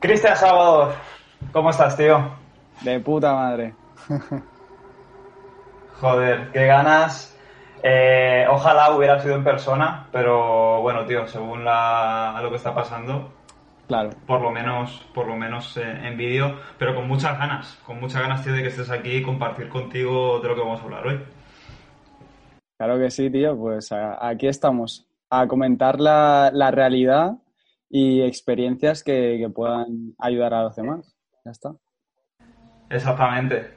Cristian Salvador, ¿cómo estás, tío? De puta madre. Joder, qué ganas. Ojalá hubiera sido en persona, pero bueno, tío, según lo que está pasando, claro, por lo menos en vídeo, pero con muchas ganas, tío, de que estés aquí y compartir contigo de lo que vamos a hablar hoy. Claro que sí, tío, pues aquí estamos, a comentar la realidad y experiencias que puedan ayudar a los demás. Ya está. Exactamente.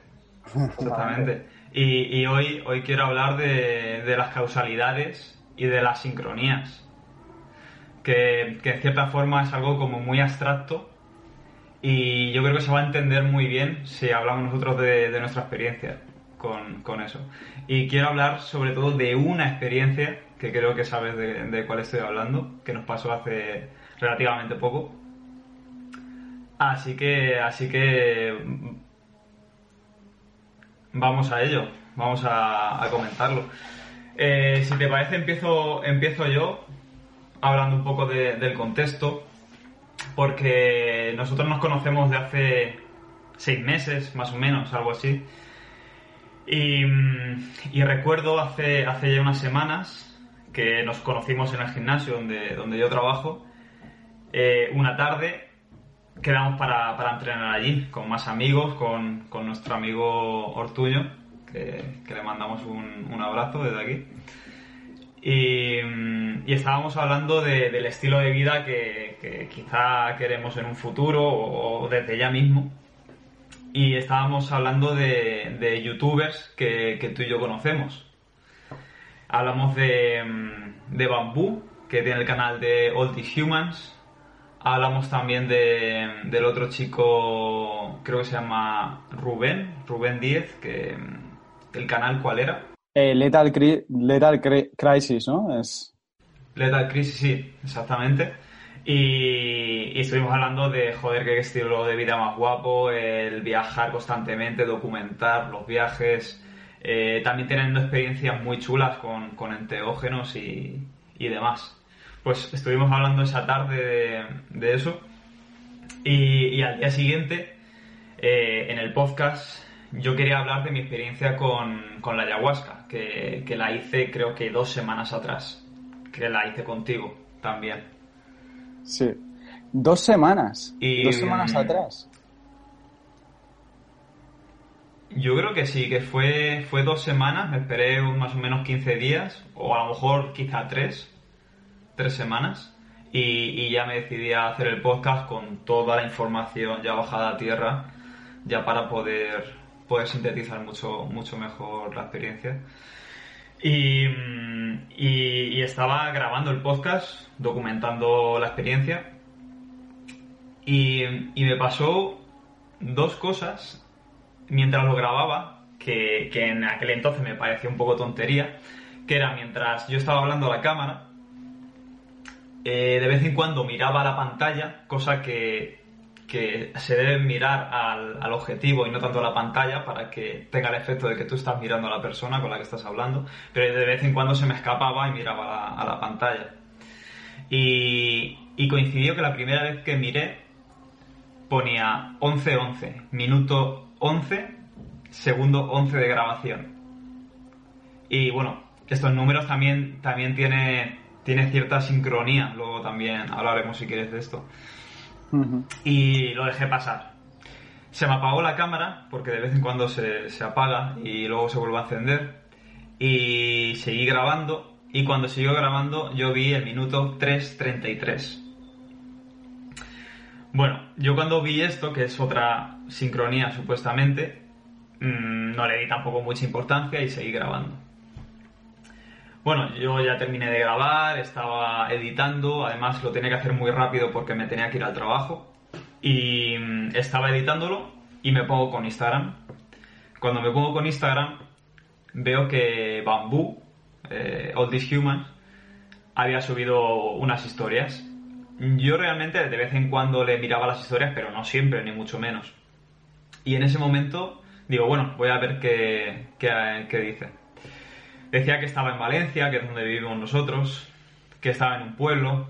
Y hoy quiero hablar de las causalidades y de las sincronías, que en cierta forma es algo como muy abstracto, y yo creo que se va a entender muy bien si hablamos nosotros de nuestra experiencia con eso. Y quiero hablar sobre todo de una experiencia que creo que sabes de cuál estoy hablando, que nos pasó hace relativamente poco. Así que vamos a ello, vamos a comentarlo. Si te parece, empiezo yo hablando un poco del contexto, porque nosotros nos conocemos de hace 6 meses, más o menos, algo así. Y recuerdo hace ya unas semanas que nos conocimos en el gimnasio donde yo trabajo. Una tarde quedamos para entrenar allí, con más amigos, con nuestro amigo Ortuño, que le mandamos un abrazo desde aquí. Y estábamos hablando del estilo de vida que quizá queremos en un futuro o desde ya mismo. Y estábamos hablando de youtubers que tú y yo conocemos. Hablamos de Bambú, que tiene el canal de All These Humans. Hablamos también del otro chico, creo que se llama Rubén Díez, que el canal, ¿cuál era? Letal Crisis, ¿no? Letal Crisis, sí, exactamente. Y estuvimos hablando de, joder, qué estilo de vida más guapo, el viajar constantemente, documentar los viajes, también teniendo experiencias muy chulas con enteógenos y demás. Pues estuvimos hablando esa tarde de eso y al día siguiente, en el podcast, yo quería hablar de mi experiencia con la ayahuasca, que la hice creo que 2 semanas atrás, que la hice contigo también. Sí, 2 semanas. Y 2 semanas atrás. Yo creo que sí, que fue 2 semanas, me esperé más o menos 15 días, o a lo mejor quizá 3 semanas, y ya me decidí a hacer el podcast con toda la información ya bajada a tierra, ya para poder sintetizar mucho mejor la experiencia. Y estaba grabando el podcast, documentando la experiencia, y me pasó 2 cosas mientras lo grababa, que en aquel entonces me pareció un poco tontería, que era mientras yo estaba hablando a la cámara. De vez en cuando miraba la pantalla, cosa que se debe mirar al objetivo y no tanto a la pantalla, para que tenga el efecto de que tú estás mirando a la persona con la que estás hablando, pero de vez en cuando se me escapaba y miraba a la pantalla. Y coincidió que la primera vez que miré ponía 11:11, minuto 11, segundo 11 de grabación. Y bueno, estos números también tiene cierta sincronía, luego también hablaremos si quieres de esto. Uh-huh. Y lo dejé pasar. Se me apagó la cámara, porque de vez en cuando se apaga y luego se vuelve a encender, y seguí grabando, y cuando siguió grabando yo vi el minuto 3:33. Bueno, yo cuando vi esto, que es otra sincronía supuestamente, no le di tampoco mucha importancia y seguí grabando. Bueno, yo ya terminé de grabar, estaba editando, además lo tenía que hacer muy rápido porque me tenía que ir al trabajo, y estaba editándolo y me pongo con Instagram. Cuando me pongo con Instagram veo que Bambú, All These Humans, había subido unas historias. Yo realmente de vez en cuando le miraba las historias, pero no siempre, ni mucho menos. Y en ese momento digo, bueno, voy a ver qué dice. Decía que estaba en Valencia, que es donde vivimos nosotros, que estaba en un pueblo,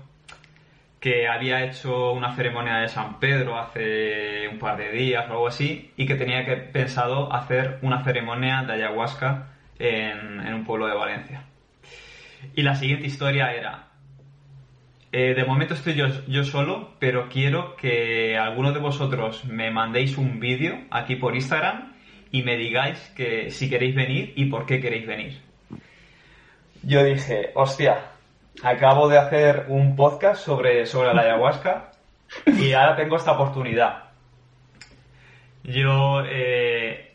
que había hecho una ceremonia de San Pedro hace un par de días o algo así, y que tenía pensado hacer una ceremonia de ayahuasca en un pueblo de Valencia. Y la siguiente historia era, de momento estoy yo solo, pero quiero que alguno de vosotros me mandéis un vídeo aquí por Instagram y me digáis que si queréis venir y por qué queréis venir. Yo dije, hostia, acabo de hacer un podcast sobre la ayahuasca y ahora tengo esta oportunidad. Yo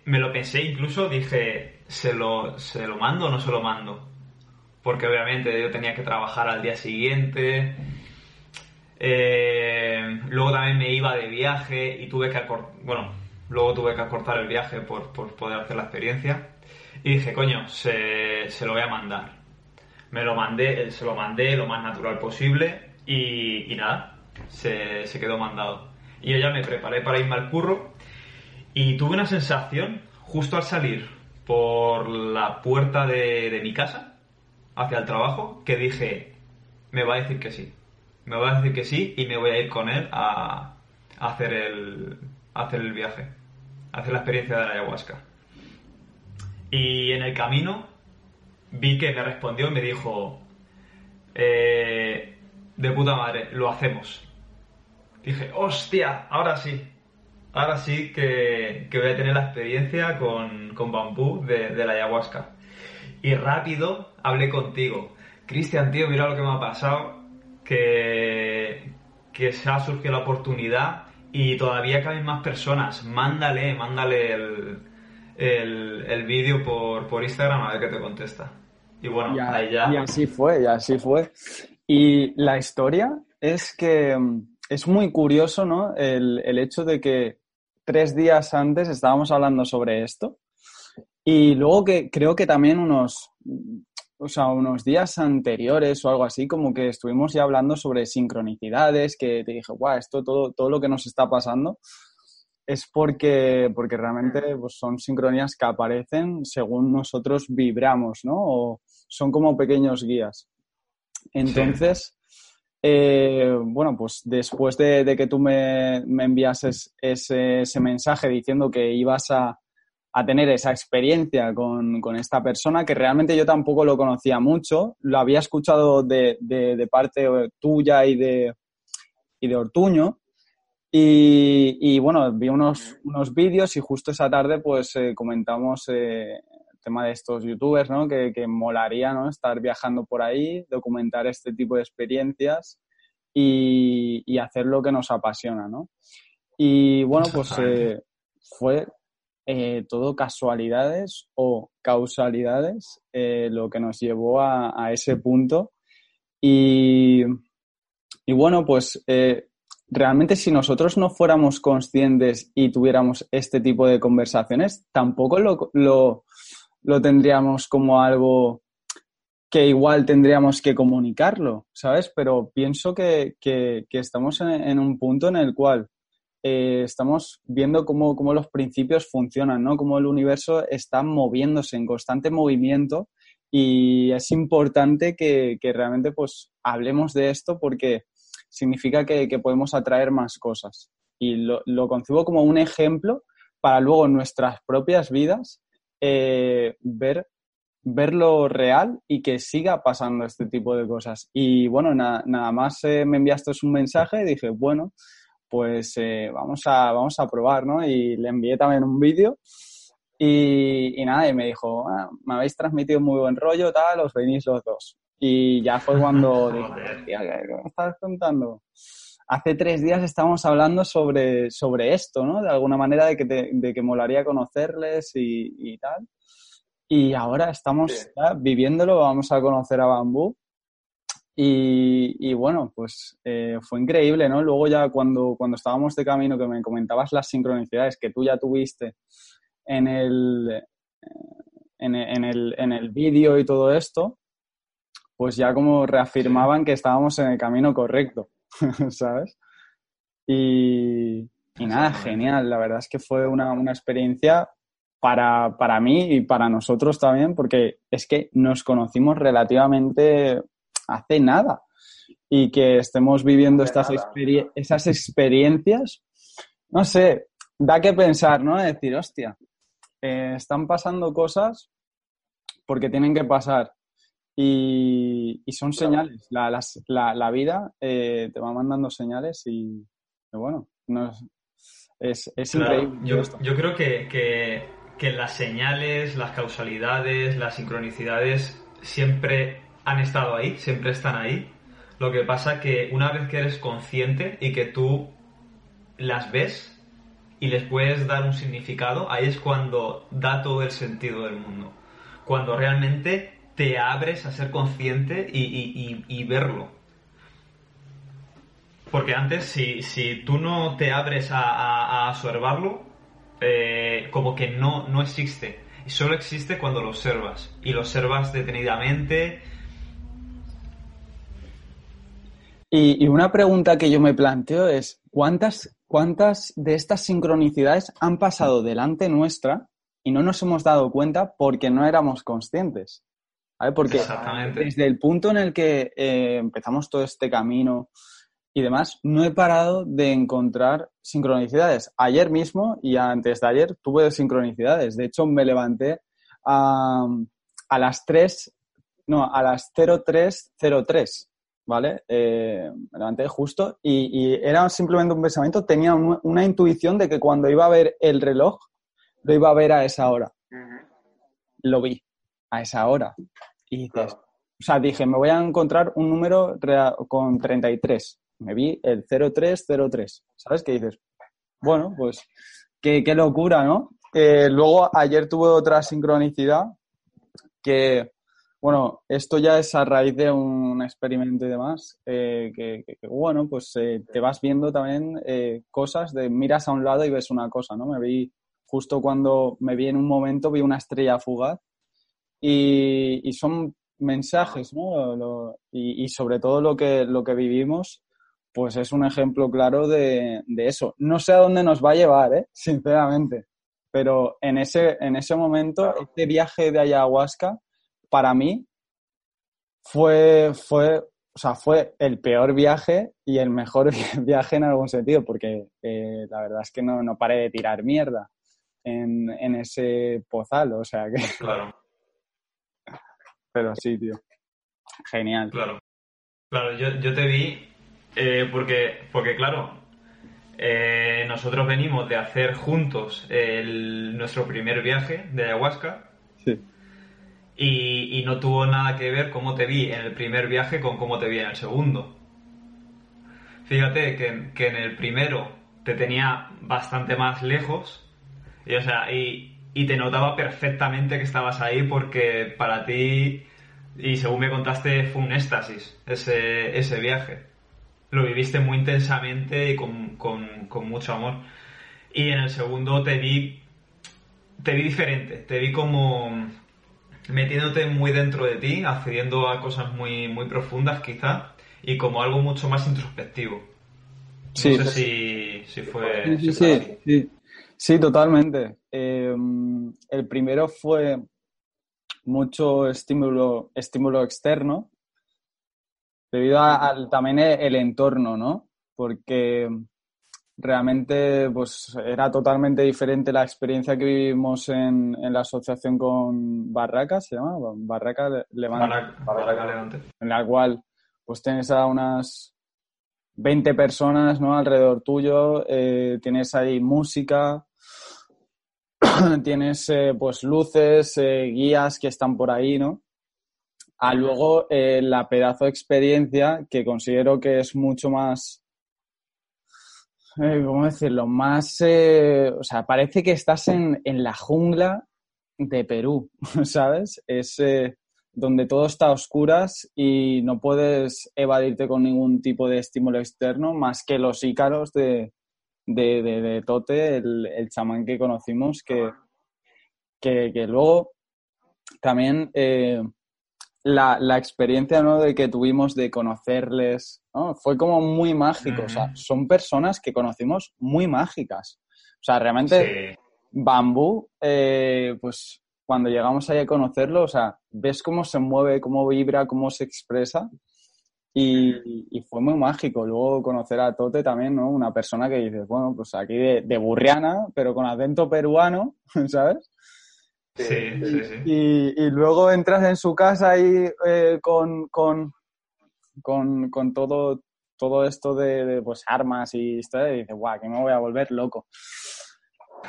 me lo pensé, incluso dije, ¿se lo mando o no se lo mando? Porque obviamente yo tenía que trabajar al día siguiente. Luego también me iba de viaje y tuve que acortar el viaje por poder hacer la experiencia. Y dije, coño, se lo voy a mandar. Me lo mandé, se lo mandé lo más natural posible y nada, se quedó mandado. Y yo ya me preparé para irme al curro y tuve una sensación justo al salir por la puerta de mi casa hacia el trabajo que dije, me va a decir que sí. Me va a decir que sí y me voy a ir con él a hacer el viaje, a hacer la experiencia de la ayahuasca. Y en el camino vi que me respondió y me dijo, de puta madre, lo hacemos. Dije, hostia, ahora sí que voy a tener la experiencia con Bambú de la ayahuasca. Y rápido hablé contigo, Cristian, tío, mira lo que me ha pasado, que se ha surgido la oportunidad y todavía caben más personas, mándale el vídeo por Instagram a ver qué te contesta. Y bueno, ahí ya. Y así fue. Y la historia es que es muy curioso, ¿no? El hecho de que 3 días antes estábamos hablando sobre esto y luego que creo que también unos días anteriores o algo así, como que estuvimos ya hablando sobre sincronicidades, que te dije, guau, esto todo lo que nos está pasando es porque realmente pues, son sincronías que aparecen según nosotros vibramos, ¿no? O son como pequeños guías. Entonces, sí. Bueno, pues después de que tú me enviases ese mensaje diciendo que ibas a tener esa experiencia con esta persona, que realmente yo tampoco lo conocía mucho, lo había escuchado de parte tuya y de Ortuño, y bueno, vi unos vídeos y justo esa tarde pues comentamos el tema de estos youtubers, ¿no? Que molaría, ¿no? Estar viajando por ahí, documentar este tipo de experiencias y hacer lo que nos apasiona, ¿no? Y bueno, pues fue todo casualidades o causalidades lo que nos llevó a ese punto y bueno, pues realmente si nosotros no fuéramos conscientes y tuviéramos este tipo de conversaciones, tampoco lo tendríamos como algo que igual tendríamos que comunicarlo, ¿sabes? Pero pienso que estamos en un punto en el cual estamos viendo cómo los principios funcionan, ¿no? Cómo el universo está moviéndose en constante movimiento y es importante que realmente pues hablemos de esto porque significa que podemos atraer más cosas y lo concibo como un ejemplo para luego en nuestras propias vidas ver lo real y que siga pasando este tipo de cosas. Y bueno, nada más me enviaste un mensaje y dije, bueno, pues vamos a probar, ¿no? Y le envié también un vídeo y nada, y me dijo, me habéis transmitido muy buen rollo, tal, os venís los dos. Y ya fue cuando dije, hostia, ¿qué me estás contando? Hace 3 días estábamos hablando sobre esto, ¿no? De alguna manera de que molaría conocerles y tal. Y ahora estamos ya viviéndolo, vamos a conocer a Bambú. Y bueno, pues fue increíble, ¿no? Luego ya cuando estábamos de camino, que me comentabas las sincronicidades que tú ya tuviste en el vídeo y todo esto, pues ya como reafirmaban que estábamos en el camino correcto, ¿sabes? Y nada, genial. La verdad es que fue una experiencia para mí y para nosotros también, porque es que nos conocimos relativamente hace nada. y que estemos viviendo esas experiencias, no sé, da que pensar, ¿no? De decir, hostia, están pasando cosas porque tienen que pasar y son señales. La vida te va mandando señales y bueno, es increíble. Yo creo que las señales, las causalidades, las sincronicidades siempre han estado ahí, siempre están ahí. Lo que pasa que una vez que eres consciente y que tú las ves y les puedes dar un significado, ahí es cuando da todo el sentido del mundo. Cuando realmente te abres a ser consciente y verlo. Porque antes, si tú no te abres a observarlo, como que no existe. Solo existe cuando lo observas. Y lo observas detenidamente. Y una pregunta que yo me planteo es, ¿cuántas de estas sincronicidades han pasado delante nuestra y no nos hemos dado cuenta porque no éramos conscientes? ¿Vale? Porque desde el punto en el que empezamos todo este camino y demás, no he parado de encontrar sincronicidades. Ayer mismo y antes de ayer tuve sincronicidades. De hecho, me levanté a las 03:03. ¿Vale? Me levanté justo y era simplemente un pensamiento. Tenía una intuición de que cuando iba a ver el reloj, lo iba a ver a esa hora. Lo vi a esa hora. Y dije, me voy a encontrar un número con 33. Me vi el 03:03. ¿Sabes? Que dices, bueno, pues qué locura, ¿no? Luego ayer tuve otra sincronicidad que... Bueno, esto ya es a raíz de un experimento y demás, bueno, pues te vas viendo también cosas, miras a un lado y ves una cosa, ¿no? Justo cuando me vi en un momento, vi una estrella fugaz y son mensajes, ¿no? Y sobre todo lo que vivimos, pues es un ejemplo claro de eso. No sé a dónde nos va a llevar, sinceramente, pero en ese momento, este viaje de ayahuasca, para mí fue el peor viaje y el mejor viaje en algún sentido, porque la verdad es que no paré de tirar mierda en ese pozal, o sea que... Claro. Pero sí, tío. Genial. Claro. Claro, yo te vi porque claro, nosotros venimos de hacer juntos nuestro primer viaje de ayahuasca. Sí. Y no tuvo nada que ver cómo te vi en el primer viaje con cómo te vi en el segundo. Fíjate que en el primero te tenía bastante más lejos y te notaba perfectamente que estabas ahí porque para ti, y según me contaste, fue un éxtasis ese viaje. Lo viviste muy intensamente y con mucho amor. Y en el segundo te vi diferente, te vi como... metiéndote muy dentro de ti, accediendo a cosas muy, muy profundas quizá, y como algo mucho más introspectivo. Sí, no sé si fue... Sí, totalmente. El primero fue mucho estímulo externo, debido también el entorno, ¿no? Porque realmente pues era totalmente diferente la experiencia que vivimos en la asociación con Barraca, se llama Barraca Levante, en la cual pues tienes a unas 20 personas, ¿no? Alrededor tuyo, tienes ahí música, tienes pues luces, guías que están por ahí, ¿no? A luego la pedazo de experiencia que considero que es mucho más... ¿Cómo decirlo? Más... parece que estás en la jungla de Perú, ¿sabes? Es donde todo está a oscuras y no puedes evadirte con ningún tipo de estímulo externo más que los ícaros de Tote, el chamán que conocimos, que luego también la experiencia, ¿no? De que tuvimos de conocerles... ¿no? Fue como muy mágico, o sea, son personas que conocimos muy mágicas. O sea, realmente, sí. Bambú, pues cuando llegamos ahí a conocerlo, o sea, ves cómo se mueve, cómo vibra, cómo se expresa Y fue muy mágico luego conocer a Tote también, ¿no? Una persona que dices, bueno, pues aquí de Burriana, pero con acento peruano, ¿sabes? Sí, sí, sí. Y luego entras en su casa ahí con todo esto de pues armas y historia, y dices, guau, que me voy a volver loco.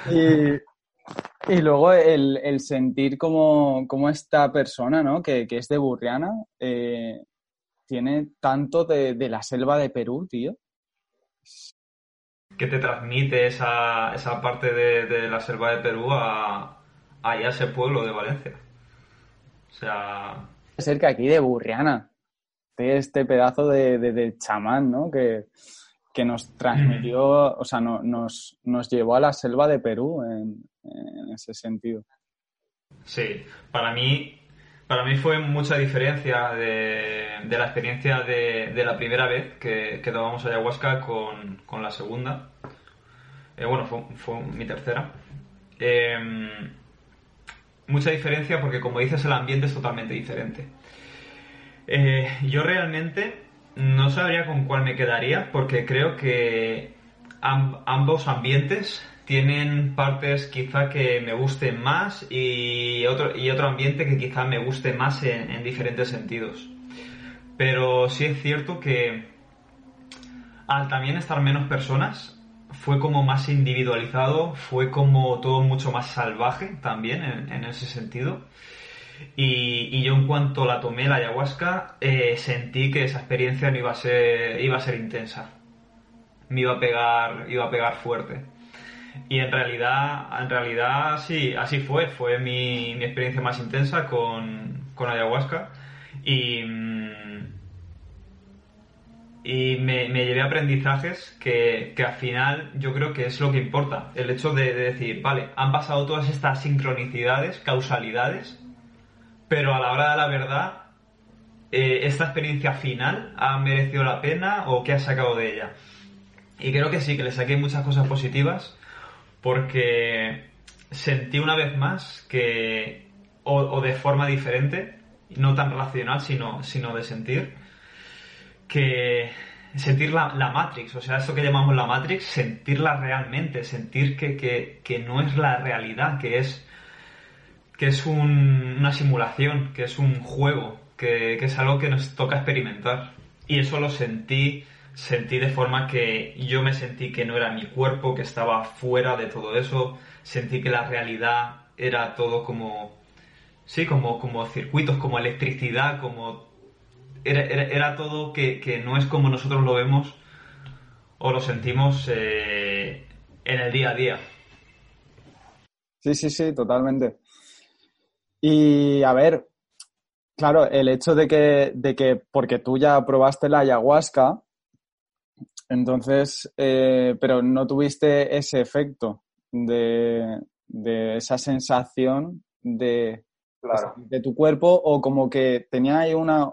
Y luego el sentir como esta persona, ¿no? Que es de Burriana, tiene tanto de la selva de Perú, tío. ¿Qué te transmite esa parte de la selva de Perú a ya ese pueblo de Valencia? O sea... Puede ser que aquí de Burriana, de este pedazo de chamán, ¿no? Que nos transmitió, o sea, nos llevó a la selva de Perú en ese sentido. Sí, para mí fue mucha diferencia de la experiencia de la primera vez que tomamos ayahuasca con la segunda. Bueno, fue mi tercera. Mucha diferencia porque, como dices, el ambiente es totalmente diferente. Yo realmente no sabría con cuál me quedaría, porque creo que ambos ambientes tienen partes quizá que me gusten más y otro ambiente que quizá me guste más en diferentes sentidos. Pero sí es cierto que al también estar menos personas fue como más individualizado, fue como todo mucho más salvaje también en ese sentido. Y yo en cuanto la tomé, la ayahuasca, sentí que esa experiencia no iba a ser intensa. Me iba a pegar fuerte. Y en realidad sí, así fue. Fue mi experiencia más intensa con ayahuasca. Y me llevé aprendizajes que al final yo creo que es lo que importa. El hecho de decir, vale, han pasado todas estas sincronicidades, causalidades, pero a la hora de la verdad, ¿esta experiencia final ha merecido la pena o qué has sacado de ella? Y creo que sí, que le saqué muchas cosas positivas, porque sentí una vez más que, o de forma diferente, no tan racional, sino de sentir, que sentir la Matrix, o sea, eso que llamamos la Matrix, sentirla realmente, sentir que no es la realidad, que es una simulación, que es un juego, que es algo que nos toca experimentar. Y eso lo sentí de forma que yo me sentí que no era mi cuerpo, que estaba fuera de todo eso, sentí que la realidad era todo como circuitos, como electricidad, como era todo que no es como nosotros lo vemos o lo sentimos en el día a día. Sí, sí, sí, totalmente. Y a ver, claro, el hecho de que porque tú ya probaste la ayahuasca, entonces, pero no tuviste ese efecto de esa sensación de, claro, de tu cuerpo, o como que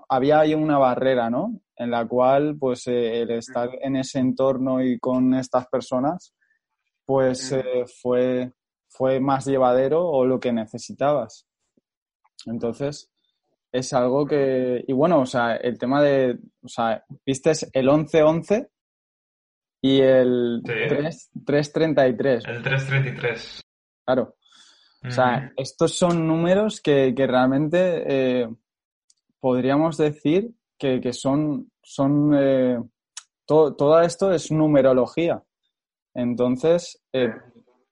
había ahí una barrera, ¿no? En la cual, pues, el estar en ese entorno y con estas personas, pues, fue más llevadero o lo que necesitabas. Entonces, es algo que... Y bueno, o sea, el tema de... O sea, viste el 11-11 y el 333. El 333. Claro. O sea, estos son números que realmente podríamos decir que son todo esto es numerología. Entonces...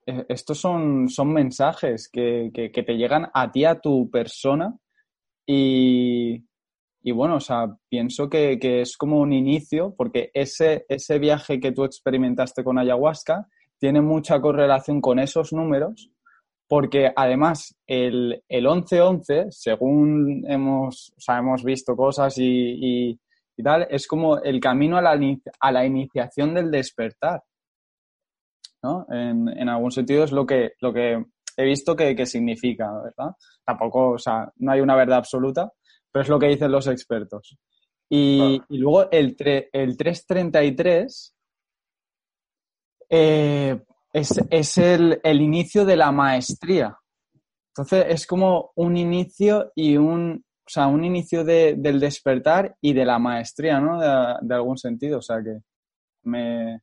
estos son mensajes que te llegan a ti, a tu persona, y bueno, o sea, pienso que es como un inicio, porque ese viaje que tú experimentaste con ayahuasca tiene mucha correlación con esos números, porque además el 11-11, según hemos visto cosas y tal, es como el camino a la iniciación del despertar, ¿no? En algún sentido es lo que he visto que significa, ¿verdad? Tampoco, o sea, no hay una verdad absoluta, pero es lo que dicen los expertos. Y luego el 333 es el inicio de la maestría. Entonces es como un inicio y un o sea, un inicio del despertar y de la maestría, ¿no? De algún sentido, o sea, que me...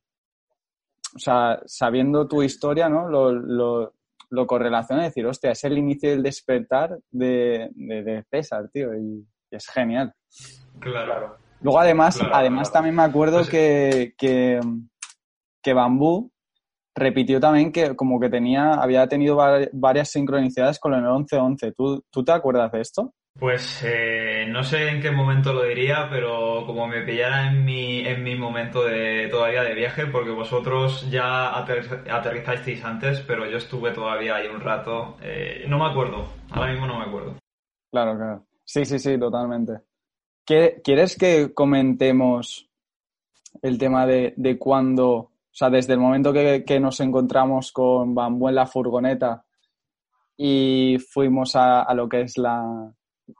O sea, sabiendo tu historia, ¿no? Lo correlaciona y decir, hostia, es el inicio del despertar de César, tío, y es genial. Claro. Luego, además, también me acuerdo que Bambú repitió también que como que había tenido varias sincronicidades con el 11-11. ¿Tú te acuerdas de esto? Pues no sé en qué momento lo diría, pero como me pillara en mi momento todavía de viaje, porque vosotros ya aterrizasteis antes, pero yo estuve todavía ahí un rato. No me acuerdo, ahora mismo no me acuerdo. Claro. Sí, totalmente. ¿Quieres que comentemos el tema de cuando, o sea, desde el momento que nos encontramos con Bambú en la furgoneta y fuimos a lo que es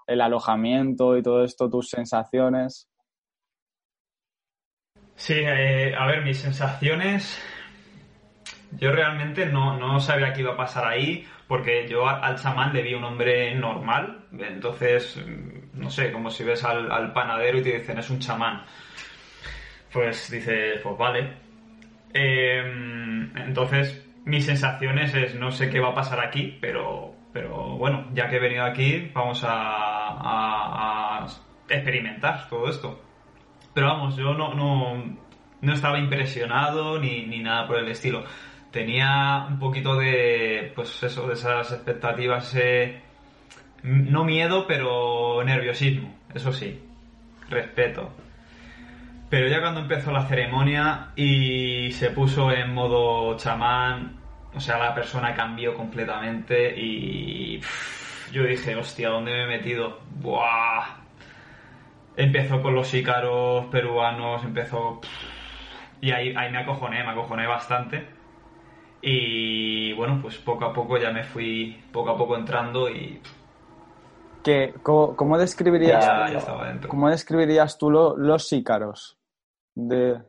el alojamiento y todo esto, tus sensaciones? Sí, a ver, mis sensaciones... Yo realmente no sabía qué iba a pasar ahí, porque yo al chamán le vi un hombre normal, entonces, no sé, como si ves al panadero y te dicen, es un chamán. Pues dices, pues vale. Entonces, mis sensaciones es, no sé qué va a pasar aquí, pero bueno, ya que he venido aquí, vamos a experimentar todo esto. Pero vamos, yo no estaba impresionado ni nada por el estilo. Tenía un poquito de, pues eso, de esas expectativas, no miedo, pero nerviosismo, eso sí, respeto. Pero ya cuando empezó la ceremonia y se puso en modo chamán, o sea, la persona cambió completamente y yo dije, hostia, ¿dónde me he metido? ¡Buah! Empezó con los ícaros peruanos, y ahí me acojoné bastante. Y bueno, pues poco a poco ya me fui entrando y... ¿Cómo describirías ya estaba dentro? ¿Cómo describirías tú los ícaros? O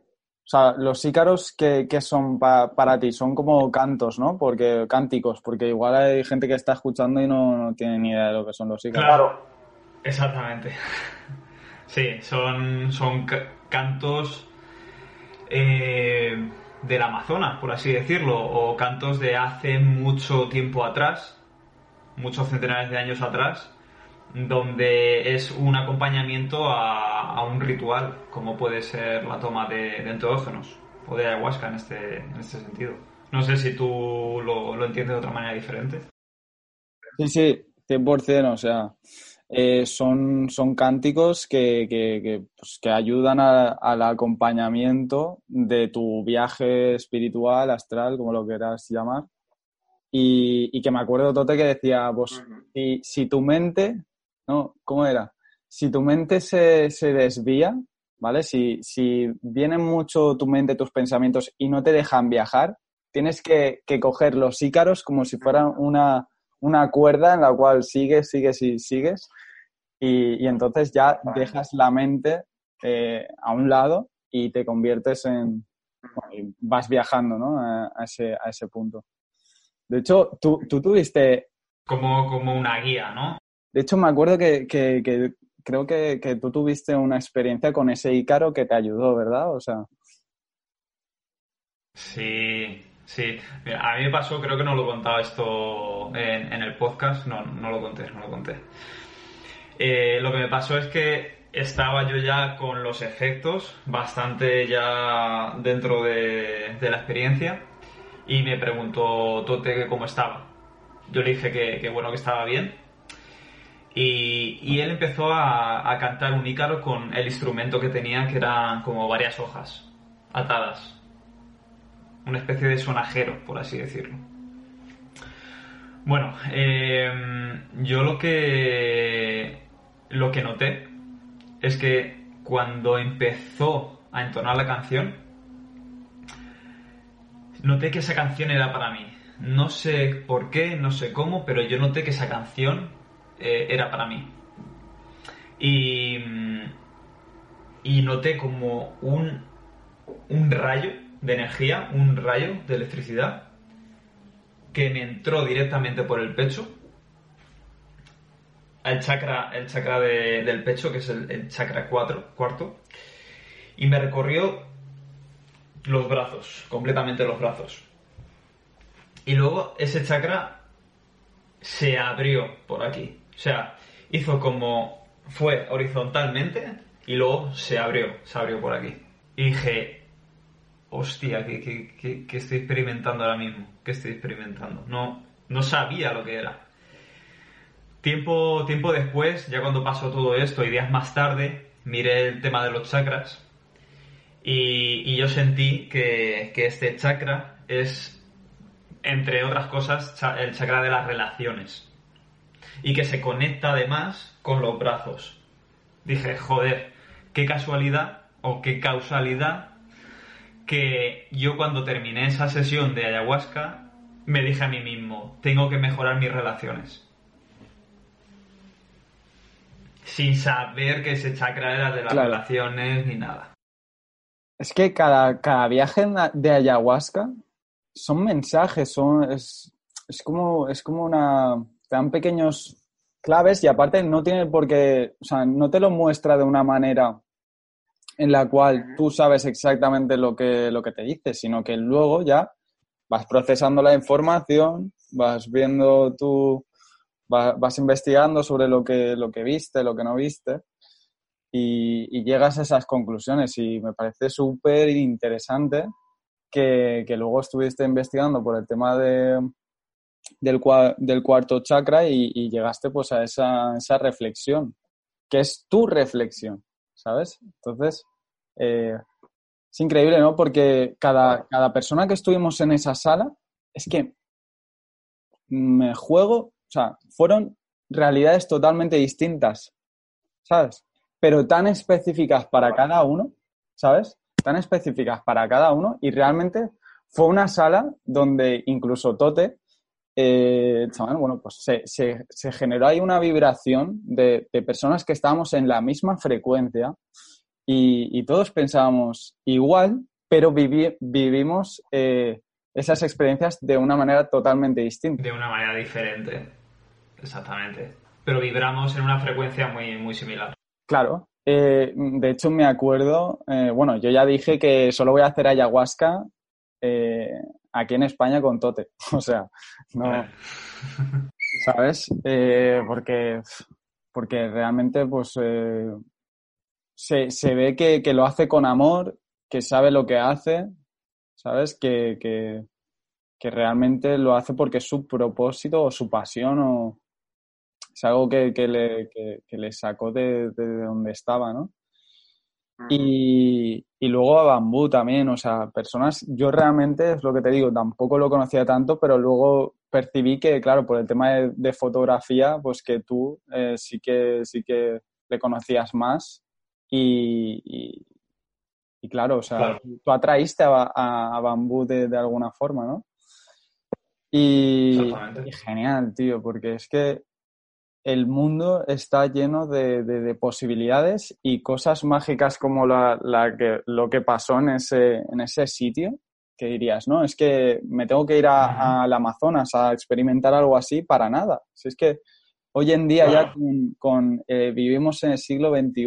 sea, los ícaros que son para ti, son como cantos, ¿no? Porque cánticos, porque igual hay gente que está escuchando y no tiene ni idea de lo que son los ícaros. Claro, exactamente. Sí, son cantos del Amazonas, por así decirlo, o cantos de hace mucho tiempo atrás, muchos centenares de años atrás, donde es un acompañamiento a un ritual, como puede ser la toma de enteógenos o de ayahuasca en este sentido. No sé si tú lo entiendes de otra manera diferente. Sí, 100%, o sea, son cánticos que ayudan al acompañamiento de tu viaje espiritual, astral, como lo quieras llamar, y que me acuerdo, Tote, que decía, pues, uh-huh. si tu mente... ¿no? ¿Cómo era? Si tu mente se desvía, ¿vale? Si vienen mucho tu mente, tus pensamientos y no te dejan viajar, tienes que coger los ícaros como si fueran una cuerda en la cual sigues y entonces ya dejas la mente a un lado y te conviertes en... Bueno, vas viajando, ¿no? A ese punto. De hecho, tú tuviste... Como una guía, ¿no? De hecho, me acuerdo que creo que tú tuviste una experiencia con ese ícaro que te ayudó, ¿verdad? O sea... Sí. Mira, a mí me pasó, creo que no lo he contado esto en el podcast. No lo conté. Lo que me pasó es que estaba yo ya con los efectos, bastante ya dentro de la experiencia, y me preguntó Tote que cómo estaba. Yo le dije que bueno, que estaba bien. Y él empezó a cantar un ícaro con el instrumento que tenía, que eran como varias hojas atadas. Una especie de sonajero, por así decirlo. Bueno, yo lo que noté es que cuando empezó a entonar la canción, noté que esa canción era para mí. No sé por qué, no sé cómo, pero yo noté que esa canción... era para mí y noté como un rayo de energía, un rayo de electricidad que me entró directamente por el pecho al chakra, el chakra del pecho, que es el chakra cuarto, y me recorrió los brazos, completamente los brazos. Y luego ese chakra se abrió por aquí. O sea, hizo como... fue horizontalmente y luego se abrió por aquí. Y dije... hostia, ¿qué estoy experimentando ahora mismo? ¿Qué estoy experimentando? No sabía lo que era. Tiempo después, ya cuando pasó todo esto y días más tarde, miré el tema de los chakras y yo sentí que este chakra es... entre otras cosas, el chakra de las relaciones. Y que se conecta además con los brazos. Dije, joder, qué casualidad o qué causalidad que yo cuando terminé esa sesión de ayahuasca me dije a mí mismo, tengo que mejorar mis relaciones. Sin saber que ese chakra era de las relaciones ni nada. Es que cada viaje de ayahuasca... son mensajes, es como una... te dan pequeños claves y aparte no tiene por qué... o sea, no te lo muestra de una manera en la cual tú sabes exactamente lo que te dice, sino que luego ya vas procesando la información, vas viendo tú... vas investigando sobre lo que viste, lo que no viste y llegas a esas conclusiones y me parece súper interesante. Que luego estuviste investigando por el tema del cuarto chakra y llegaste pues a esa reflexión, que es tu reflexión, ¿sabes? Entonces, es increíble, ¿no? Porque cada persona que estuvimos en esa sala, es que me juego, o sea, fueron realidades totalmente distintas, ¿sabes? Pero tan específicas para cada uno, ¿sabes? Y realmente fue una sala donde incluso Tote, chaval, bueno, pues se generó ahí una vibración de personas que estábamos en la misma frecuencia y todos pensábamos igual, pero vivimos esas experiencias de una manera totalmente distinta. De una manera diferente, exactamente. Pero vibramos en una frecuencia muy, muy similar. Claro. De hecho, me acuerdo, bueno, yo ya dije que solo voy a hacer ayahuasca aquí en España con Tote, o sea, no, ¿sabes? Porque realmente pues se ve que lo hace con amor, que sabe lo que hace, ¿sabes? Que realmente lo hace porque es su propósito o su pasión o... es algo que le sacó de donde estaba, ¿no? Y luego a Bambú también, o sea, personas... yo realmente, es lo que te digo, tampoco lo conocía tanto, pero luego percibí que, claro, por el tema de fotografía, pues que tú sí que le conocías más y claro, o sea, claro, tú atraíste a Bambú de alguna forma, ¿no? Y genial, tío, porque es que el mundo está lleno de posibilidades y cosas mágicas como lo que pasó en ese sitio, que dirías, ¿no? Es que me tengo que ir al Amazonas a experimentar algo así para nada. Si es que hoy en día ya vivimos en el siglo XXI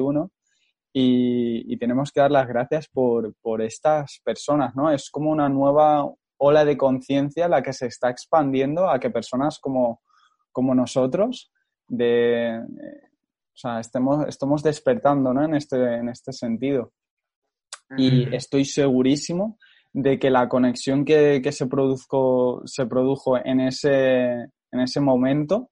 y tenemos que dar las gracias por estas personas, ¿no? Es como una nueva ola de conciencia la que se está expandiendo a que personas como nosotros o sea, estamos despertando, ¿no? en este sentido. Y estoy segurísimo de que la conexión que se produjo en ese momento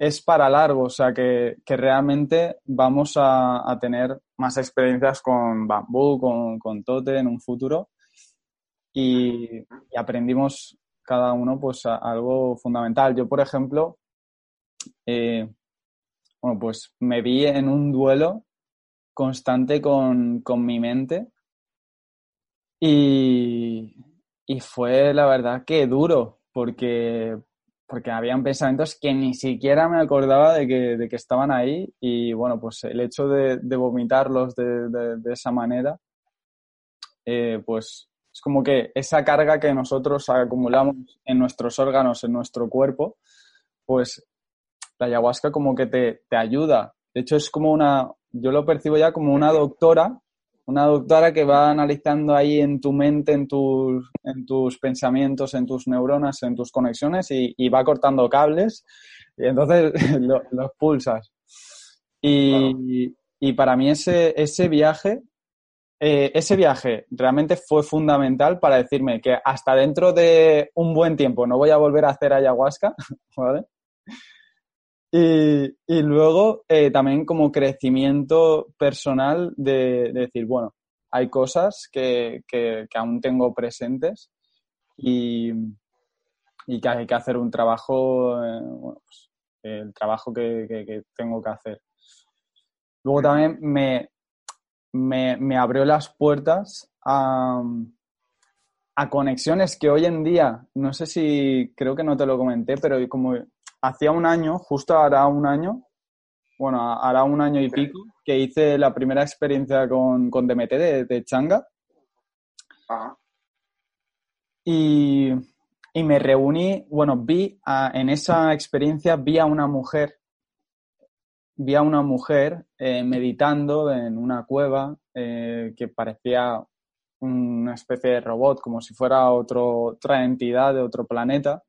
es para largo, o sea que realmente vamos a tener más experiencias con Bambú, con Tote en un futuro y aprendimos cada uno pues algo fundamental. Yo, por ejemplo, bueno, pues me vi en un duelo constante con mi mente y fue la verdad que duro porque habían pensamientos que ni siquiera me acordaba de que estaban ahí y bueno, pues el hecho de vomitarlos de esa manera, pues es como que esa carga que nosotros acumulamos en nuestros órganos, en nuestro cuerpo, pues la ayahuasca como que te ayuda. De hecho, es como una, yo lo percibo ya como una doctora que va analizando ahí en tu mente, en tus pensamientos, en tus neuronas, en tus conexiones y va cortando cables y entonces los pulsas. Y para mí ese viaje realmente fue fundamental para decirme que hasta dentro de un buen tiempo no voy a volver a hacer ayahuasca, ¿vale? Y luego también como crecimiento personal de decir, bueno, hay cosas que aún tengo presentes y que hay que hacer un trabajo, bueno, pues, el trabajo que tengo que hacer. Luego también me abrió las puertas a conexiones que hoy en día, no sé si, creo que no te lo comenté, pero como hacía un año, justo hará un año y pico, que hice la primera experiencia con DMT de Changa. Ajá. Y me reuní, bueno, vi a una mujer meditando en una cueva que parecía una especie de robot, como si fuera otra entidad de otro planeta.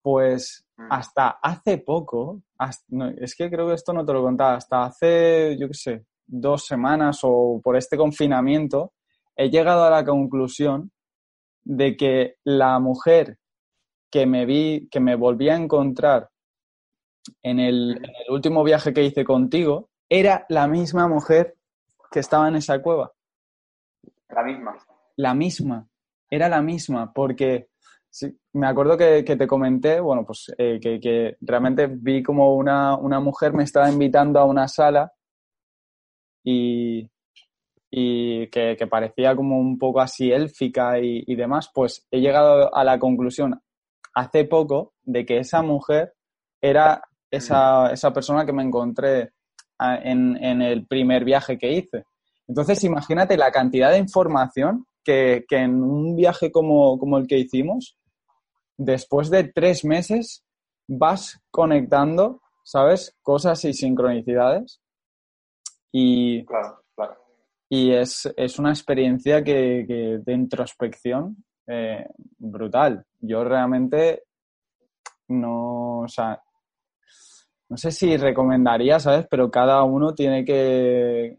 Pues hasta hace poco, no, es que creo que esto no te lo contaba, hasta hace, yo qué sé, 2 semanas o por este confinamiento, he llegado a la conclusión de que la mujer que me volví a encontrar en el último viaje que hice contigo, era la misma mujer que estaba en esa cueva. La misma. Era la misma, porque sí, me acuerdo que te comenté, bueno, pues que realmente vi como una mujer me estaba invitando a una sala y que parecía como un poco así élfica y demás. Pues he llegado a la conclusión hace poco de que esa mujer era esa persona que me encontré en el primer viaje que hice. Entonces, imagínate la cantidad de información que en un viaje como el que hicimos, después de 3 meses vas conectando, ¿sabes? Cosas y sincronicidades. Y, claro. Y es una experiencia que de introspección brutal. Yo realmente no sé si recomendaría, ¿sabes? Pero cada uno tiene que,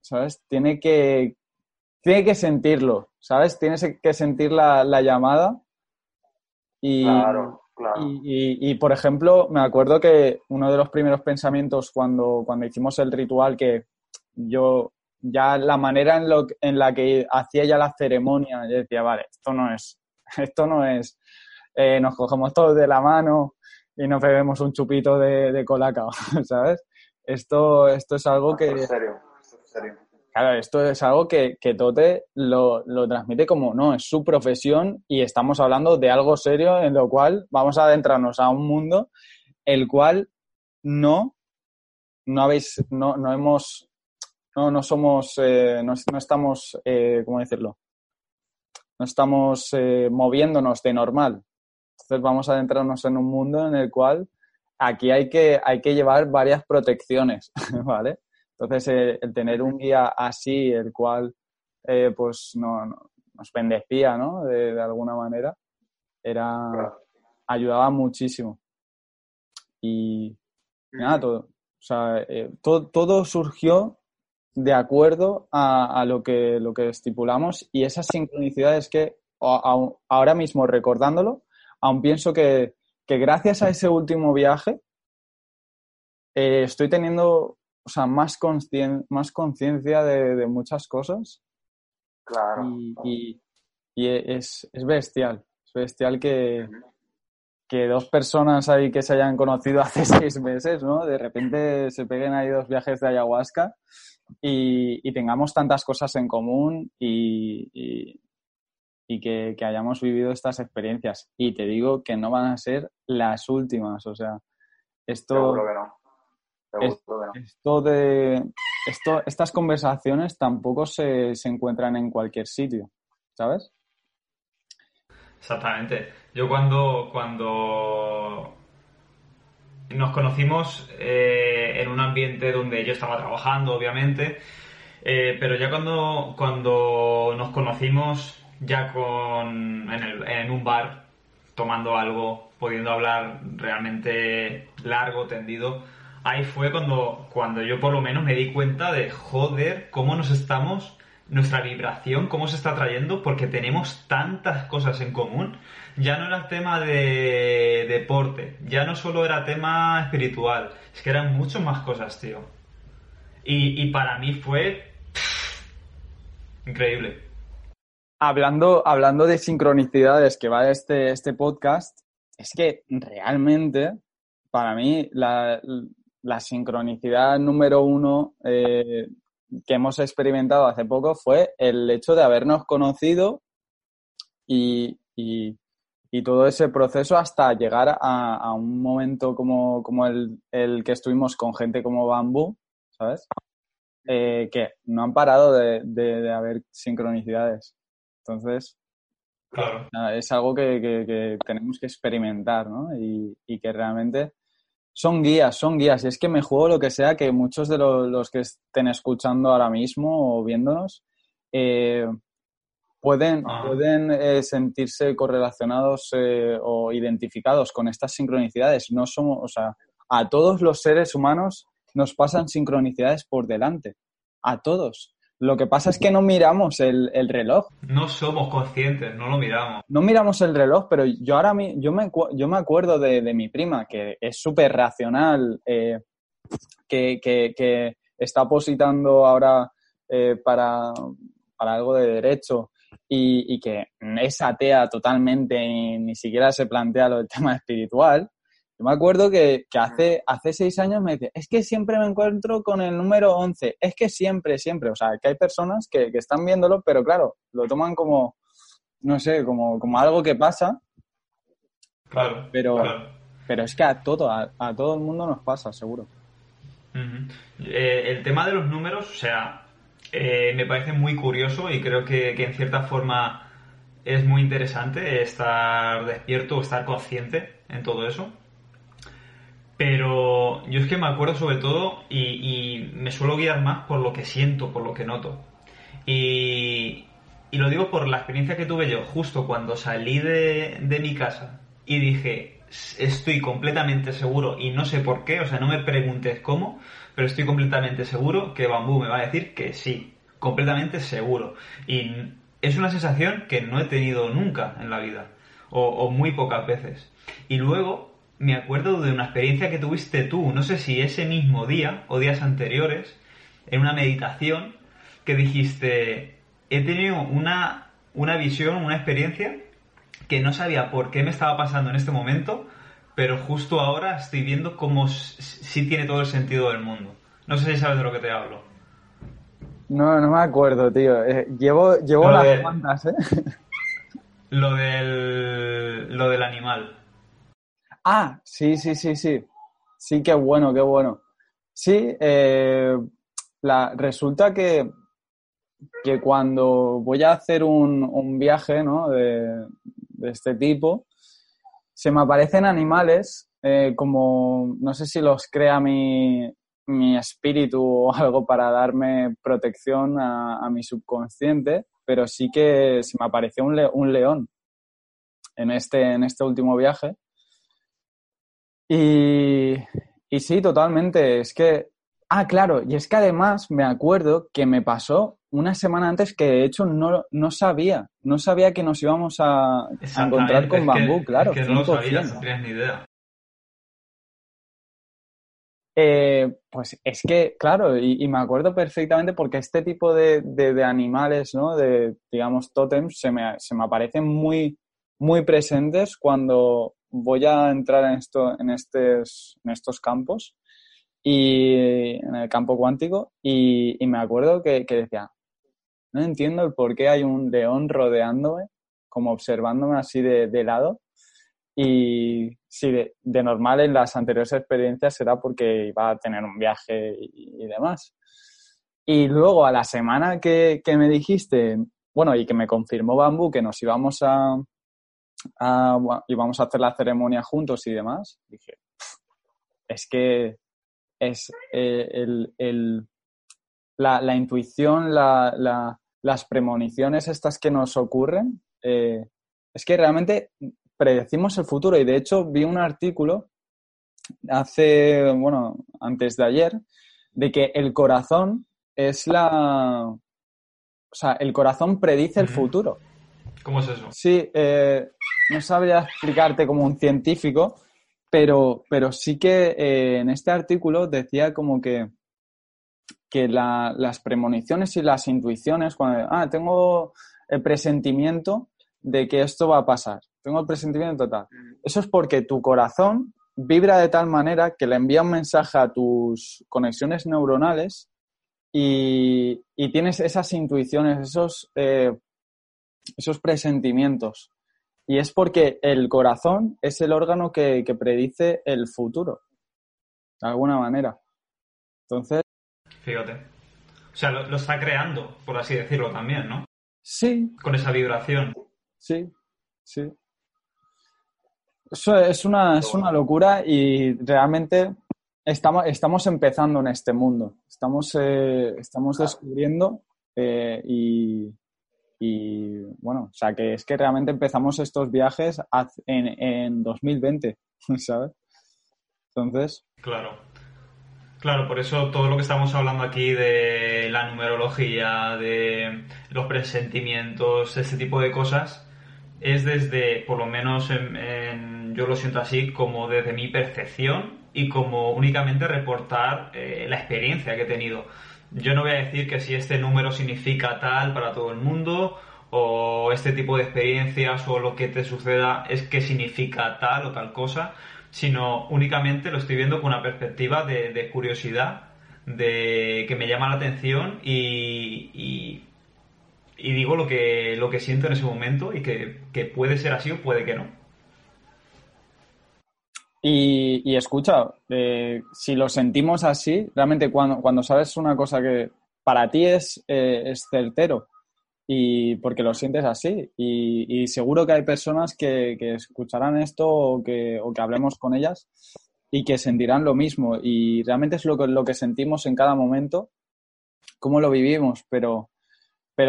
¿sabes? Tiene que sentirlo, ¿sabes? Tienes que sentir la llamada y, claro. Y, por ejemplo, me acuerdo que uno de los primeros pensamientos cuando hicimos el ritual, que yo ya la manera en la que hacía ya la ceremonia, yo decía, vale, esto no es, nos cogemos todos de la mano y nos bebemos un chupito de colacao, ¿sabes? Esto es algo que... ¿En serio? Claro, esto es algo que Tote lo transmite como, no, es su profesión y estamos hablando de algo serio en lo cual vamos a adentrarnos a un mundo el cual no estamos moviéndonos de normal. Entonces vamos a adentrarnos en un mundo en el cual aquí hay que llevar varias protecciones, ¿vale? Entonces, el tener un guía así, el cual pues no nos bendecía, ¿no? De alguna manera, ayudaba muchísimo. Y nada, todo, o sea, todo surgió de acuerdo a lo que estipulamos y esas sincronicidades que ahora mismo recordándolo, aún pienso que gracias a ese último viaje estoy teniendo, o sea, más conciencia de muchas cosas. Claro. Y es bestial. Es bestial que 2 personas ahí que se hayan conocido hace 6 meses, ¿no? De repente se peguen ahí 2 viajes de ayahuasca y tengamos tantas cosas en común y que hayamos vivido estas experiencias. Y te digo que no van a ser las últimas. O sea, esto... Seguro que no. Estas conversaciones tampoco se encuentran en cualquier sitio, ¿sabes? Exactamente. Yo cuando Nos conocimos en un ambiente donde yo estaba trabajando, obviamente, pero ya cuando nos conocimos ya en un bar, tomando algo, pudiendo hablar realmente largo, tendido, ahí fue cuando yo por lo menos me di cuenta de, joder, cómo nuestra vibración, cómo se está trayendo, porque tenemos tantas cosas en común. Ya no era tema de deporte, ya no solo era tema espiritual, es que eran muchas más cosas, tío. Y para mí fue increíble. Hablando de sincronicidades, que va de este podcast, es que realmente, para mí, la sincronicidad número uno que hemos experimentado hace poco fue el hecho de habernos conocido y todo ese proceso hasta llegar a un momento como el que estuvimos con gente como Bambú, ¿sabes? Que no han parado de haber sincronicidades. Entonces, claro, es algo que tenemos que experimentar, ¿no? Y que realmente son guías. Y es que me juego lo que sea, que muchos de los que estén escuchando ahora mismo o viéndonos pueden sentirse correlacionados o identificados con estas sincronicidades. No somos, o sea, a todos los seres humanos nos pasan sincronicidades por delante. A todos. Lo que pasa es que no miramos el reloj. No somos conscientes, no lo miramos. No miramos el reloj, pero yo me acuerdo de mi prima, que es súper racional, que está positando ahora para algo de derecho y que es atea totalmente y ni siquiera se plantea lo del tema espiritual. Yo me acuerdo que hace 6 años me decía, es que siempre me encuentro con el número 11, es que siempre, o sea, que hay personas que están viéndolo, pero claro, lo toman como, no sé, como algo que pasa. Claro. Pero es que a todo el mundo nos pasa, seguro. Uh-huh. El tema de los números, o sea, me parece muy curioso y creo que en cierta forma es muy interesante estar despierto, estar consciente en todo eso. Pero yo es que me acuerdo sobre todo y me suelo guiar más por lo que siento, por lo que noto. Y lo digo por la experiencia que tuve yo justo cuando salí de mi casa y dije, estoy completamente seguro y no sé por qué, o sea, no me preguntes cómo, pero estoy completamente seguro que Bambú me va a decir que sí, completamente seguro. Y es una sensación que no he tenido nunca en la vida, o muy pocas veces. Y luego me acuerdo de una experiencia que tuviste tú, no sé si ese mismo día o días anteriores, en una meditación, que dijiste, he tenido una visión, una experiencia, que no sabía por qué me estaba pasando en este momento, pero justo ahora estoy viendo cómo sí tiene todo el sentido del mundo. No sé si sabes de lo que te hablo. No me acuerdo, tío. Llevo las cuantas, ¿eh? Lo del animal. Ah, sí. Sí, qué bueno. Sí, resulta que cuando voy a hacer un viaje, ¿no?, de este tipo, se me aparecen animales como, no sé si los crea mi espíritu o algo para darme protección a mi subconsciente, pero sí que se me apareció un león en este último viaje. Y sí, totalmente, es que... Ah, claro, y es que además me acuerdo que me pasó una semana antes que de hecho no sabía que nos íbamos a encontrar con Bambú, claro. Es que no lo sabías, no tenías ni idea. Pues es que, claro, y me acuerdo perfectamente porque este tipo de animales, ¿no?, de, digamos, tótems, se me aparecen muy, muy presentes cuando voy a entrar en estos campos, y en el campo cuántico, y me acuerdo que decía, no entiendo el por qué hay un león rodeándome, como observándome así de lado, y sí, de normal en las anteriores experiencias era porque iba a tener un viaje y demás. Y luego a la semana que me dijiste, bueno, y que me confirmó Bambú que nos íbamos bueno, y vamos a hacer la ceremonia juntos y demás, dije, es que es la intuición, las premoniciones estas que nos ocurren, es que realmente predecimos el futuro. Y de hecho vi un artículo antes de ayer, de que el corazón es o sea, el corazón predice el futuro. ¿Cómo es eso? Sí, no sabría explicarte como un científico, pero sí que en este artículo decía como que las premoniciones y las intuiciones, cuando tengo el presentimiento de que esto va a pasar, tengo el presentimiento tal. Eso es porque tu corazón vibra de tal manera que le envía un mensaje a tus conexiones neuronales y tienes esas intuiciones, esos presentimientos. Y es porque el corazón es el órgano que predice el futuro, de alguna manera. Entonces... Fíjate. O sea, lo está creando, por así decirlo también, ¿no? Sí. Con esa vibración. Sí, sí. Eso es una locura y realmente estamos empezando en este mundo. Estamos descubriendo y que es que realmente empezamos estos viajes en 2020, ¿sabes? Entonces... Claro, por eso todo lo que estamos hablando aquí de la numerología, de los presentimientos, este tipo de cosas, es desde, por lo menos yo lo siento así, como desde mi percepción y como únicamente reportar la experiencia que he tenido. Yo no voy a decir que si este número significa tal para todo el mundo, o este tipo de experiencias o lo que te suceda es que significa tal o tal cosa, sino únicamente lo estoy viendo con una perspectiva de curiosidad, de que me llama la atención y digo lo que siento en ese momento y que puede ser así o puede que no. Y escucha, si lo sentimos así, realmente cuando sabes una cosa que para ti es certero y porque lo sientes así y seguro que hay personas que escucharán esto o que hablemos con ellas y que sentirán lo mismo y realmente es lo que sentimos en cada momento, cómo lo vivimos, pero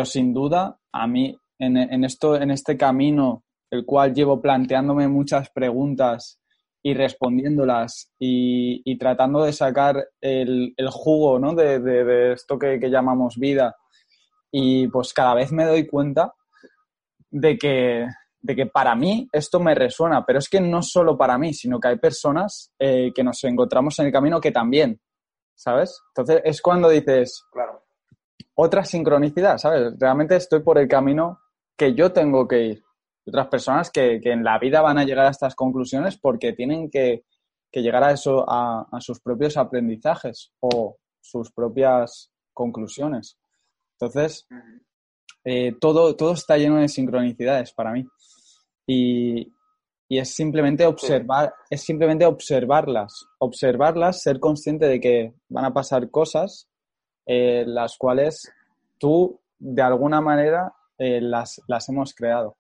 sin duda a mí en este camino el cual llevo planteándome muchas preguntas y respondiéndolas y tratando de sacar el jugo, ¿no? de esto que llamamos vida, y pues cada vez me doy cuenta de que para mí esto me resuena, pero es que no solo para mí, sino que hay personas que nos encontramos en el camino que también, ¿sabes? Entonces es cuando dices... Claro. Otra sincronicidad, ¿sabes? Realmente estoy por el camino que yo tengo que ir. Otras personas que en la vida van a llegar a estas conclusiones porque tienen que llegar a eso, a sus propios aprendizajes o sus propias conclusiones. Entonces, todo está lleno de sincronicidades para mí. Y es simplemente observarlas, ser consciente de que van a pasar cosas las cuales tú, de alguna manera, las hemos creado.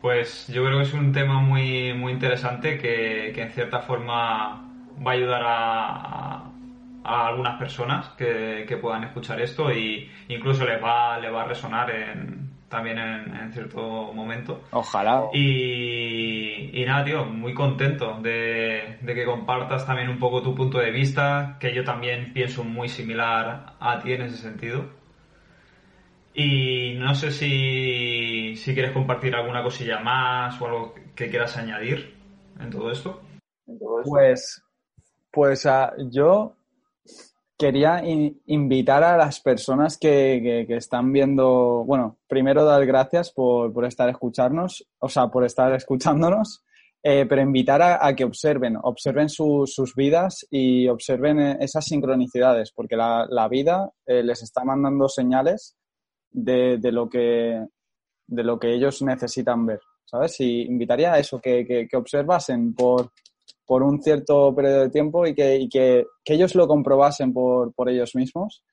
Pues yo creo que es un tema muy, muy interesante que en cierta forma va a ayudar a algunas personas que puedan escuchar esto y incluso les va a resonar también en cierto momento. Ojalá. Y nada, tío, muy contento de que compartas también un poco tu punto de vista, que yo también pienso muy similar a ti en ese sentido. Y no sé si quieres compartir alguna cosilla más o algo que quieras añadir en todo esto. Pues yo quería invitar a las personas que están viendo... Bueno, primero dar gracias por estar escuchándonos, pero invitar a que observen sus vidas y observen esas sincronicidades, porque la vida les está mandando señales de lo que ellos necesitan ver, ¿sabes? Y invitaría a eso, que observasen por un cierto periodo de tiempo y que ellos lo comprobasen por ellos mismos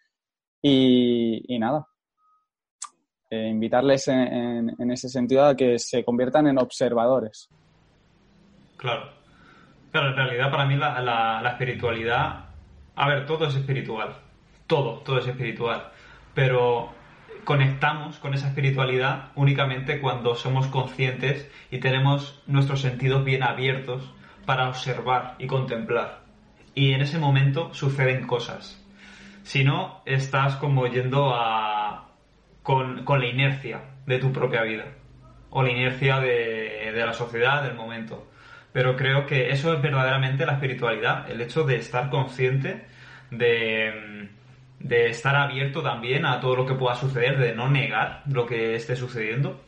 y nada, invitarles en ese sentido a que se conviertan en observadores. Claro, Pero en realidad para mí la espiritualidad... A ver, todo es espiritual. Todo es espiritual. Pero conectamos con esa espiritualidad únicamente cuando somos conscientes y tenemos nuestros sentidos bien abiertos para observar y contemplar. Y en ese momento suceden cosas. Si no, estás como yendo con la inercia de tu propia vida. O la inercia de la sociedad, del momento. Pero creo que eso es verdaderamente la espiritualidad, el hecho de estar consciente, de estar abierto también a todo lo que pueda suceder, de no negar lo que esté sucediendo.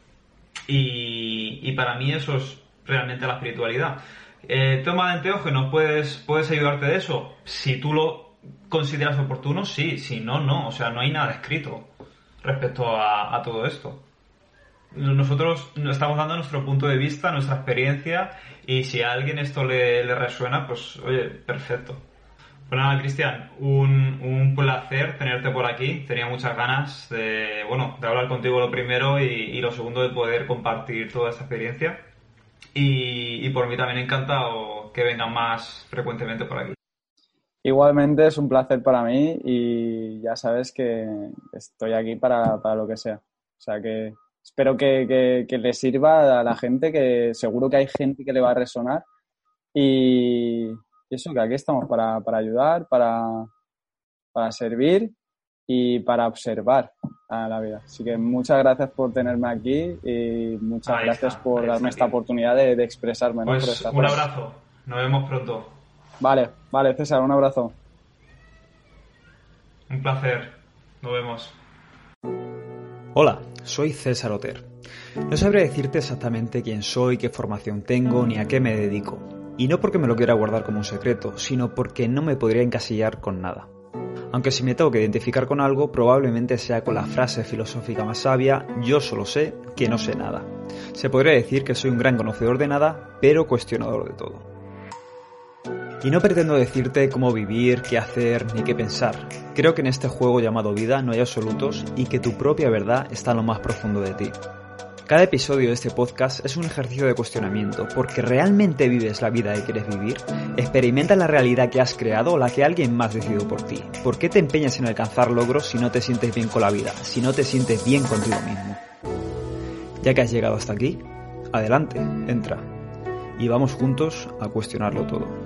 Y para mí eso es realmente la espiritualidad. Toma de enteógenos, ¿puedes ayudarte de eso? Si tú lo consideras oportuno, sí, si no, no. O sea, no hay nada escrito respecto a todo esto. Nosotros estamos dando nuestro punto de vista, nuestra experiencia, y si a alguien esto le resuena, pues oye, perfecto. Pues nada, Cristian, un placer tenerte por aquí. Tenía muchas ganas de hablar contigo, lo primero, y lo segundo, de poder compartir toda esta experiencia. Y por mí también encantado que vengan más frecuentemente por aquí. Igualmente, es un placer para mí y ya sabes que estoy aquí para lo que sea. O sea que... Espero que le sirva a la gente, que seguro que hay gente que le va a resonar. Y eso, que aquí estamos para ayudar, para servir y para observar a la vida. Así que muchas gracias por tenerme aquí y muchas gracias por darme esta oportunidad de expresarme. Pues ¿no? Un abrazo, nos vemos pronto. Vale, César, un abrazo. Un placer, nos vemos. Hola, soy César Oter. No sabré decirte exactamente quién soy, qué formación tengo ni a qué me dedico. Y no porque me lo quiera guardar como un secreto, sino porque no me podría encasillar con nada. Aunque si me tengo que identificar con algo, probablemente sea con la frase filosófica más sabia: yo solo sé que no sé nada. Se podría decir que soy un gran conocedor de nada, pero cuestionador de todo. Y no pretendo decirte cómo vivir, qué hacer ni qué pensar. Creo que en este juego llamado vida no hay absolutos y que tu propia verdad está en lo más profundo de ti. Cada episodio de este podcast es un ejercicio de cuestionamiento, porque ¿realmente vives la vida que quieres vivir? ¿Experimentas la realidad que has creado o la que alguien más decidió por ti? ¿Por qué te empeñas en alcanzar logros si no te sientes bien con la vida, si no te sientes bien contigo mismo? Ya que has llegado hasta aquí, adelante, entra. Y vamos juntos a cuestionarlo todo.